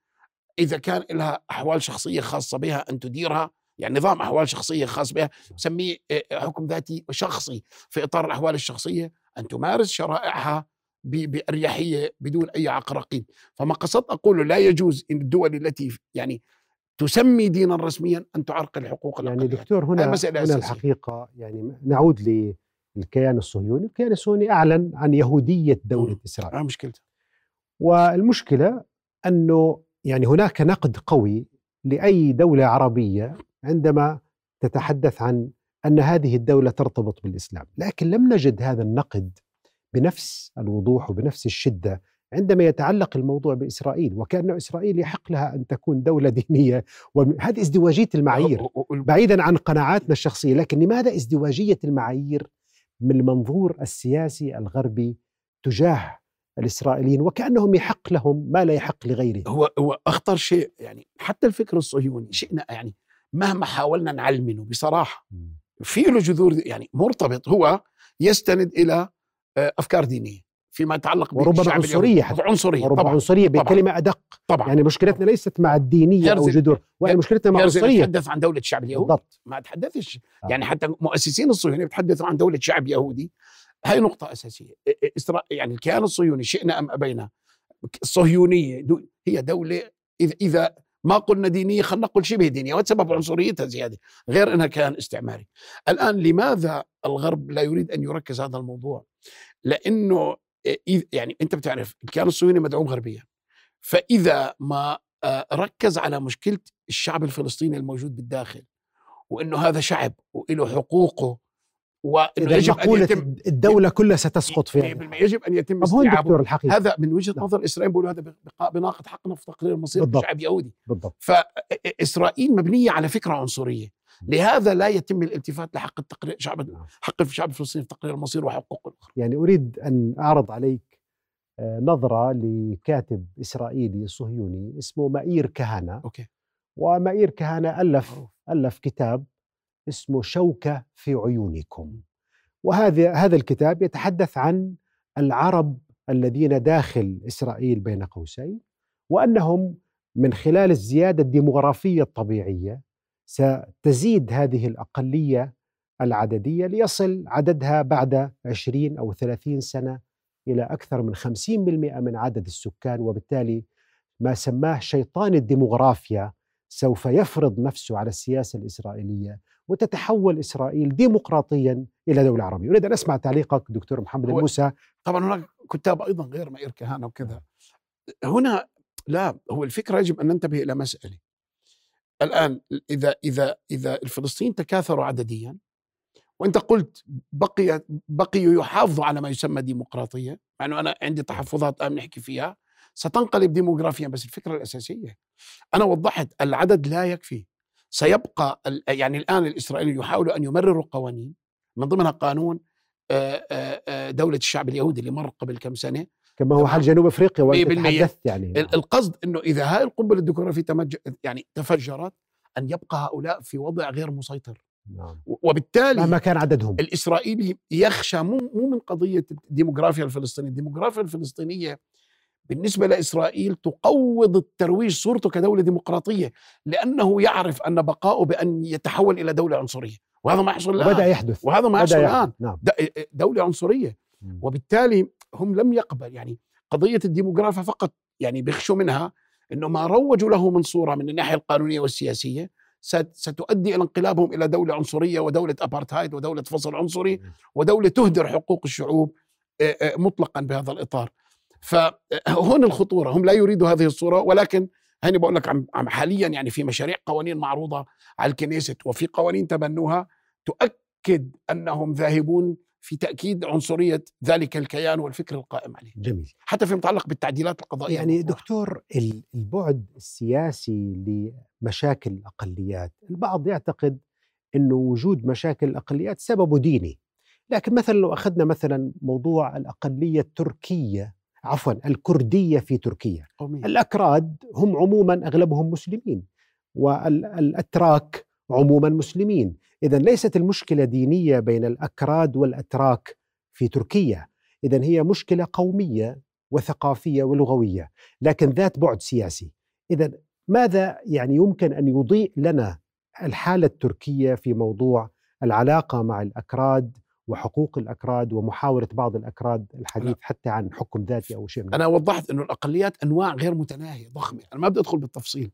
إذا كان لها أحوال شخصية خاصة بها أن تديرها، يعني نظام أحوال شخصية خاص بها، سميه حكم ذاتي شخصي في إطار الأحوال الشخصية، أن تمارس شرائعها بأريحية بدون أي عقرقين. فما قصدت أقوله لا يجوز إن الدول التي يعني تسمي دينا رسميا أن تعرقل حقوق الأقليات. يعني دكتور هنا, هنا الحقيقة يعني نعود للكيان الصهيوني. الكيان الصهيوني أعلن عن يهودية دولة إسرائيل. آه مشكلة. والمشكلة أنه يعني هناك نقد قوي لأي دولة عربية عندما تتحدث عن أن هذه الدولة ترتبط بالإسلام، لكن لم نجد هذا النقد بنفس الوضوح وبنفس الشدة عندما يتعلق الموضوع بإسرائيل، وكأن إسرائيل يحق لها أن تكون دولة دينية. وهذه ازدواجية المعايير بعيدا عن قناعاتنا الشخصية، لكن لماذا ازدواجية المعايير من المنظور السياسي الغربي تجاه الإسرائيليين وكأنهم يحق لهم ما لا يحق لغيرهم؟ هو, هو أخطر شيء يعني حتى الفكر الصهيوني شئنا يعني مهما حاولنا نعلمه بصراحة في له جذور يعني مرتبط، هو يستند إلى أفكار دينية فيما يتعلق بالشعب العنصرية، عنصرية طبعا، عنصرية بكلمة أدق طبعا. يعني مشكلتنا ليست مع الدينية أو جذور، وإن مشكلتنا مع العنصرية. أتحدث عن دولة شعب اليهود بالضبط. ما أتحدثش آه. يعني حتى مؤسسين الصهيونية بتحدثوا عن دولة شعب يهودي. هاي نقطة أساسية. يعني الكيان الصهيوني شئنا أم أبينا الصهيونية هي دولة، إذا ما قلنا دينية خلنا نقول شبه دينية، وسبب عنصريتها زيادة غير أنها كيان استعماري. الآن لماذا الغرب لا يريد أن يركز هذا الموضوع؟ لأنه يعني أنت بتعرف الكيان الصهيوني مدعوم غربيا، فإذا ما ركز على مشكلة الشعب الفلسطيني الموجود بالداخل وأنه هذا شعب وإله حقوقه، وإذا مقولة الدولة كلها ستسقط فيها يجب أن يتم استيعابه. هذا من وجهة نظر نعم. إسرائيل بيقولوا هذا بناقض حقنا في تقرير مصير الشعب اليهودي. فإسرائيل مبنية على فكرة عنصرية، لهذا لا يتم الالتفات لحق التقرير شعب حق الشعب الفلسطيني في تقرير مصيره وحقوقه الأخرى. يعني أريد أن أعرض عليك نظرة لكاتب إسرائيلي صهيوني اسمه مائير كهانا. أوكي. ومائير كهانا ألف ألف كتاب اسمه شوكة في عيونكم، وهذا هذا الكتاب يتحدث عن العرب الذين داخل إسرائيل بين قوسين، وأنهم من خلال الزيادة الديمغرافية الطبيعية ستزيد هذه الأقلية العددية ليصل عددها بعد عشرين أو ثلاثين سنة إلى أكثر من خمسين بالمئة من عدد السكان، وبالتالي ما سماه شيطان الديمغرافيا سوف يفرض نفسه على السياسة الإسرائيلية، وتتحول إسرائيل ديمقراطيا إلى دولة عربية. أريد أن أسمع تعليقك دكتور محمد الموسى. طبعا هناك كتاب أيضا غير مائير كهانا وكذا. هنا لا، هو الفكرة يجب أن ننتبه إلى مسألة. الآن إذا إذا إذا الفلسطينيين تكاثروا عدديا، وأنت قلت بقي بقيوا يحافظوا على ما يسمى ديمقراطية، مع أنه أنا عندي تحفظات الآن نحكي فيها، ستنقلب ديموغرافيا. بس الفكرة الأساسية أنا وضحت، العدد لا يكفي، سيبقى يعني الآن الإسرائيليين يحاولوا أن يمرروا قوانين من ضمنها قانون دولة الشعب اليهودي اللي مر قبل كم سنة، كما هو حال جنوب أفريقيا. وتحدثت يعني القصد أنه إذا هاي القنبلة الديمقراطية تمج... يعني تفجرت، أن يبقى هؤلاء في وضع غير مسيطر. نعم. وبالتالي مهما كان عددهم، الإسرائيلي يخشى مو مو من قضية الديموغرافيا الفلسطينية، الديموغرافيا الفلسطينية بالنسبة لإسرائيل تقوض الترويج صورته كدولة ديمقراطية، لأنه يعرف أن بقاؤه بأن يتحول إلى دولة عنصرية، وهذا ما يحصل الآن. وبدأ يحدث. وهذا ما يحصل الآن. نعم. دولة عنصرية. مم. وبالتالي هم لم يقبل يعني قضية الديموغرافيا فقط، يعني بيخشوا منها أنه ما روجوا له من صورة من الناحية القانونية والسياسية ستؤدي إلى انقلابهم إلى دولة عنصرية، ودولة أبارتهايد، ودولة فصل عنصري، ودولة تهدر حقوق الشعوب مطلقا بهذا الإطار. فهون الخطورة، هم لا يريدوا هذه الصورة، ولكن هني بقول لك عم حاليا يعني في مشاريع قوانين معروضة على الكنيست، وفي قوانين تبنوها تؤكد أنهم ذاهبون في تأكيد عنصرية ذلك الكيان والفكر القائم عليه. جميل. حتى في متعلق بالتعديلات القضائية. يعني دكتور، البعد السياسي لمشاكل الأقليات، البعض يعتقد أنه وجود مشاكل الأقليات سببه ديني، لكن مثلا لو أخذنا مثلا موضوع الأقلية التركية، عفوا الكردية في تركيا، قومية. الأكراد هم عموما أغلبهم مسلمين، والأتراك عموما مسلمين، إذن ليست المشكلة دينية بين الأكراد والأتراك في تركيا، إذن هي مشكلة قومية وثقافية ولغوية، لكن ذات بعد سياسي. إذن ماذا يعني يمكن أن يضيء لنا الحالة التركية في موضوع العلاقة مع الأكراد وحقوق الأكراد ومحاولة بعض الأكراد الحديث حتى عن حكم ذاتي أو شيء من أنا وضحت أنه الأقليات أنواع غير متناهية ضخمة، أنا ما بدي أدخل بالتفصيل.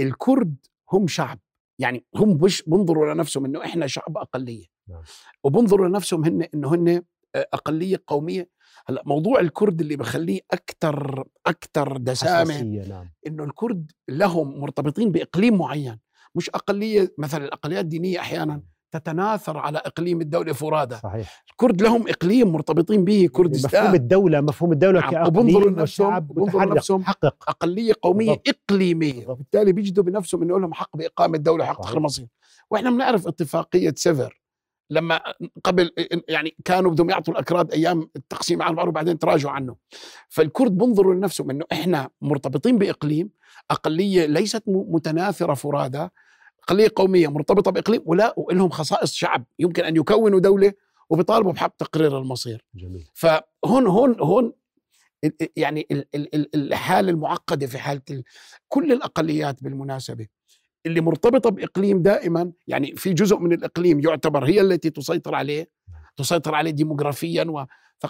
الكرد هم شعب، يعني هم مش بنظروا لنفسهم أنه إحنا شعب أقلية. نعم. وبنظروا لنفسهم هن أنه هن أقلية قومية. هلا موضوع الكرد اللي بخليه أكثر أكثر دسامة. نعم. أنه الكرد لهم مرتبطين بإقليم معين، مش أقلية مثلا الأقليات الدينية أحيانا تتناثر على إقليم الدولة فرادى. صحيح. الكرد لهم إقليم مرتبطين به كردستان. مفهوم الدولة، مفهوم الدولة كأقليم وشعب متحقق، أقلية قومية بالضبط. إقليمية، وبالتالي بيجدوا بنفسهم إنه لهم حق بإقامة دولة، حق تخريم مصير. وإحنا بنعرف اتفاقية سيفر لما قبل يعني كانوا بدهم يعطوا الأكراد أيام التقسيم على العرب، بعدين تراجعوا عنه. فالكرد بنظروا لنفسهم إنه إحنا مرتبطين بإقليم، أقلية ليست متناثرة فرادى، أقلية قومية مرتبطة بإقليم، ولا ولهم خصائص شعب يمكن أن يكونوا دولة وبيطالبوا بحق تقرير المصير. جميل. فهون هون هون يعني الحالة المعقدة في حالة كل الأقليات بالمناسبة اللي مرتبطة بإقليم دائما، يعني في جزء من الإقليم يعتبر هي التي تسيطر عليه، تسيطر عليه ديموغرافيا، و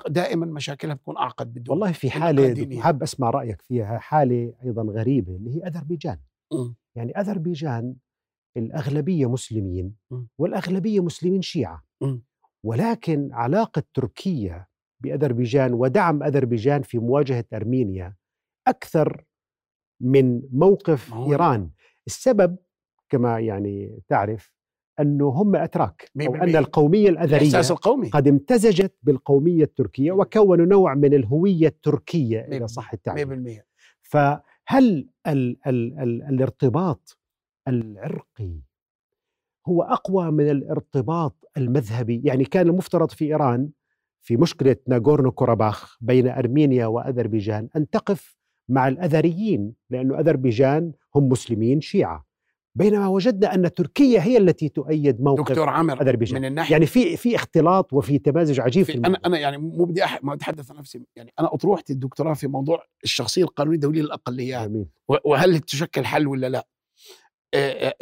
دائما مشاكلها بتكون أعقد بالدول. والله في حالة حاب أسمع رأيك فيها، حالة أيضا غريبة اللي هي أذربيجان. م. يعني أذربيجان الأغلبية مسلمين والأغلبية مسلمين شيعة، ولكن علاقة تركيا بأذربيجان ودعم أذربيجان في مواجهة أرمينيا أكثر من موقف مم. إيران. السبب كما يعني تعرف أنه هم أتراك، أو أن القومية الأذرية قد امتزجت بالقومية التركية وكونوا نوع من الهوية التركية إذا صح التعبير. فهل ال ال ال الارتباط العرقي هو أقوى من الارتباط المذهبي؟ يعني كان المفترض في إيران في مشكلة ناغورنو كوراباخ بين أرمينيا وأذربيجان أن تقف مع الأذريين، لأنه أذربيجان هم مسلمين شيعة، بينما وجدنا أن تركيا هي التي تؤيد موقف دكتور عامر أذربيجان. من الناحية يعني في في اختلاط وفي تمازج عجيب في أنا أنا يعني مو بدي أح ما أتحدث عن نفسي، يعني أنا أطروحة الدكتوراه في موضوع الشخصية القانونية الدولية للأقليات، وهل تشكل حل ولا لا.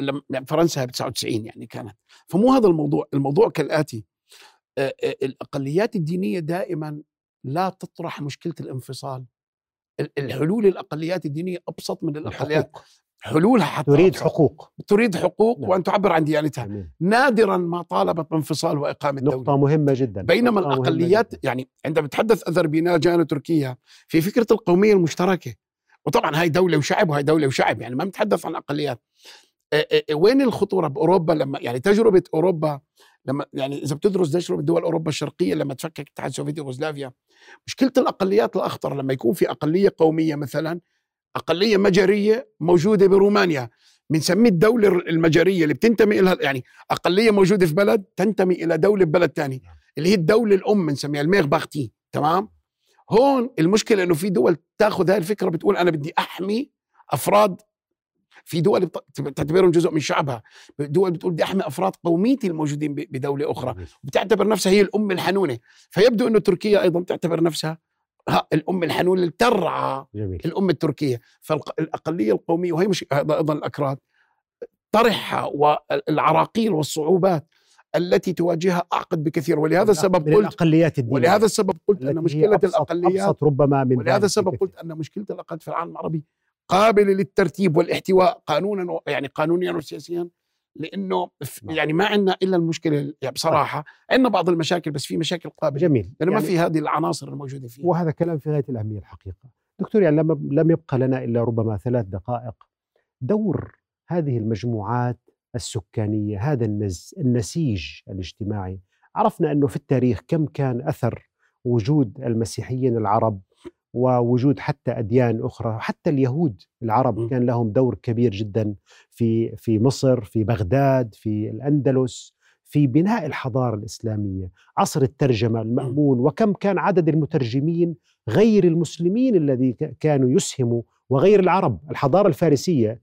لما فرنسا بتسعة وتسعين يعني كانت، فمو هذا الموضوع. الموضوع كالآتي: الأقليات الدينية دائما لا تطرح مشكلة الانفصال. الحلول الأقليات الدينية أبسط من الأقليات، حلولها حتى تريد حقوق، تريد حقوق نعم. وأن تعبر عن ديانتها. أمين. نادرا ما طالبت بانفصال وإقامة دولة. نقطة مهمة جدا. بينما الأقليات جداً. يعني عندما بتحدث أذربيجان وتركيا في فكرة القومية المشتركة، وطبعا هاي دولة وشعب وهي دولة وشعب، يعني ما بنتحدث عن أقليات. وين الخطورة بأوروبا لما يعني تجربة أوروبا لما يعني إذا بتدرس تجربة دول أوروبا الشرقية لما تفكك الاتحاد السوفيتي ويوغوسلافيا، مشكلة الأقليات الأخطر لما يكون في أقلية قومية، مثلا أقلية مجرية موجودة برومانيا، بنسميه الدولة المجرية اللي بتنتمي إلها، يعني أقلية موجودة في بلد تنتمي إلى دولة ببلد ثاني اللي هي الدولة الأم، بنسميها الميغباغتي. تمام. هون المشكلة إنه في دول تاخذ هاي الفكرة، بتقول أنا بدي أحمي أفراد، في دول بتعتبرهم جزء من شعبها، دول بتقول بدي أحمي أفراد قوميتي الموجودين بدولة أخرى، بتعتبر نفسها هي الأم الحنونة. فيبدو أنه تركيا أيضا تعتبر نفسها الأم الحنونة اللي ترعى الأم التركية. فالأقلية القومية، وهي مش أيضا الأكراد، طرحها والعراقيل والصعوبات التي تواجهها أعقد بكثير. ولهذا السبب قلت ولهذا السبب قلت أن مشكلة أبسط الأقليات أبسط ربما من ولهذا السبب قلت أن مشكلة الأقليات في العالم العربي قابلة للترتيب والاحتواء قانونا و... يعني قانونيا وسياسيا، لأنه يعني ما عندنا إلا المشكلة. يعني بصراحة عندنا بعض المشاكل، بس في مشاكل قابلة. جميل. لأنه يعني ما في هذه العناصر الموجودة فيها، وهذا كلام في غاية الأهمية الحقيقة دكتور. يعني لم لم يبقى لنا إلا ربما ثلاث دقائق. دور هذه المجموعات السكانية، هذا النز... النسيج الاجتماعي، عرفنا أنه في التاريخ كم كان أثر وجود المسيحيين العرب ووجود حتى أديان أخرى، حتى اليهود العرب م. كان لهم دور كبير جدا في في مصر، في بغداد، في الأندلس، في بناء الحضارة الإسلامية، عصر الترجمة المأمون، وكم كان عدد المترجمين غير المسلمين الذي كانوا يسهموا، وغير العرب. الحضارة الفارسية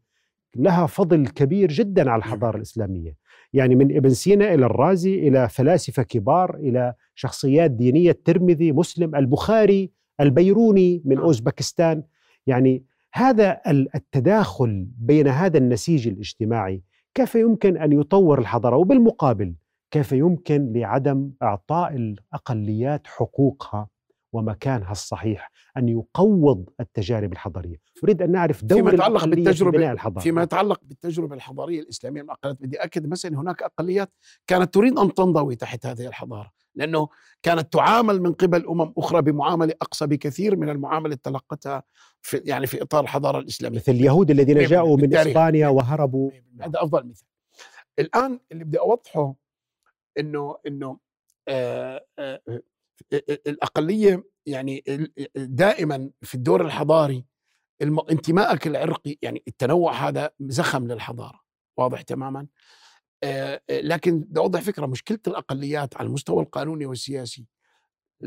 لها فضل كبير جدا على الحضارة الإسلامية، يعني من ابن سينا إلى الرازي إلى فلاسفة كبار إلى شخصيات دينية، الترمذي، مسلم، البخاري، البيروني من أوزبكستان. يعني هذا التداخل بين هذا النسيج الاجتماعي كيف يمكن أن يطور الحضارة، وبالمقابل كيف يمكن لعدم إعطاء الأقليات حقوقها ومكانها الصحيح أن يقوض التجارب الحضارية. أريد أن نعرف دور الأقلية في بناء الحضارة. فيما يتعلق بالتجربة الحضارية الإسلامية الأقليات، بدي أكد مثلا هناك أقليات كانت تريد أن تنضوي تحت هذه الحضارة، لأنه كانت تعامل من قبل أمم أخرى بمعاملة أقصى بكثير من المعاملة تلقتها في يعني في إطار الحضارة الإسلامية، مثل اليهود الذين جاءوا من إسبانيا وهربوا. هذا أفضل مثال. الآن اللي بدي أوضحه انه انه آه آه الاقليه يعني دائما في الدور الحضاري انتمائك العرقي، يعني التنوع هذا زخم للحضاره، واضح تماما. آه لكن اوضح فكره، مشكله الاقليات على المستوى القانوني والسياسي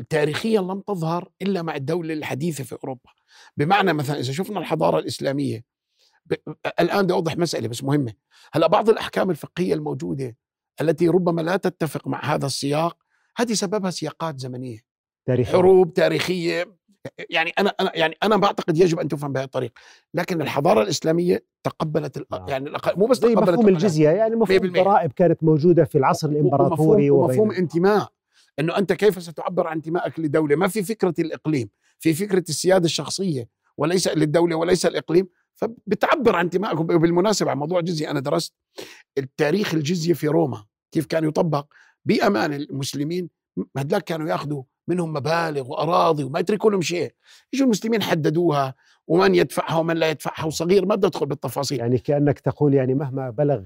تاريخيا لم تظهر الا مع الدوله الحديثه في اوروبا. بمعنى مثلا اذا شفنا الحضاره الاسلاميه الان، بدي اوضح مساله بس مهمه. هلا بعض الاحكام الفقهيه الموجوده التي ربما لا تتفق مع هذا السياق، هذه سببها سياقات زمنيه تاريخية، حروب تاريخيه. يعني انا انا يعني انا بعتقد يجب ان تفهم بهذه الطريقه. لكن الحضاره الاسلاميه تقبلت الأ... يعني الأق... مو بس تقبلت مفهوم الجزيه، يعني مفهوم الضرائب كانت موجوده في العصر الامبراطوري، ومفهوم انتماء، انه انت كيف ستعبر عن انتمائك لدوله. ما في فكره الاقليم، في فكره السياده الشخصيه، وليس للدوله وليس الاقليم، فبتعبر عن انتمائك. بالمناسبه عن موضوع الجزيه، انا درست التاريخ الجزيه في روما كيف كان يطبق بامان المسلمين. هذلاك كانوا ياخذوا منهم مبالغ واراضي وما يتركوا لهم شيء، يجوا المسلمين حددوها، ومن يدفعها ومن لا يدفعها، وصغير ما بدي ادخل بالتفاصيل. يعني كانك تقول يعني مهما بلغ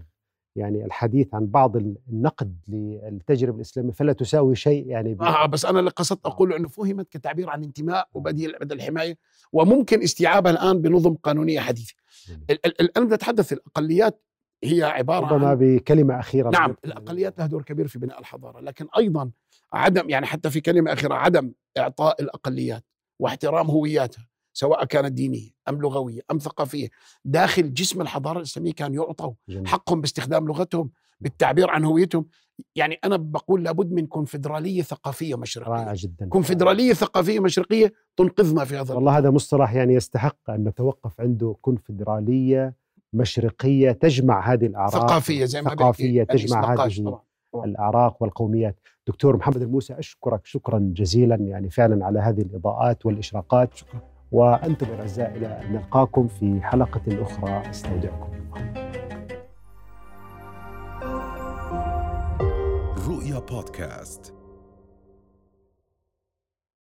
يعني الحديث عن بعض النقد للتجربه الاسلاميه فلا تساوي شيء. يعني اه بس انا اللي قصدت اقوله انه فهمت كتعبير عن انتماء وبديل الحمايه، وممكن استيعابها الان بنظم قانونيه حديثه. الان بدي اتحدث الاقليات هي عباره عن، ربما بكلمه اخيره، نعم، الاقليات لها دور كبير في بناء الحضاره، لكن ايضا عدم، يعني حتى في كلمه اخيره، عدم اعطاء الاقليات واحترام هوياتها سواء كانت دينيه ام لغويه ام ثقافيه داخل جسم الحضاره الاسلاميه، كان يعطوا حقهم باستخدام لغتهم، بالتعبير عن هويتهم. يعني انا بقول لابد من كونفدراليه ثقافيه مشرقيه. رائع جدا. كونفدراليه ثقافيه مشرقيه تنقذنا في هذا والله الوقت. هذا مصطلح يعني يستحق ان نتوقف عنده. كونفدراليه مشرقيه تجمع هذه الاعراق، ثقافيه زي ما ثقافيه تجمع هذه طبعا. الأعراق والقوميات. دكتور محمد الموسى، أشكرك شكرا جزيلا يعني فعلا على هذه الإضاءات والإشراقات. شكرا. وأنتم الأعزاء إلى أن نلقاكم في حلقة أخرى، استودعكم الله. رؤيا بودكاست.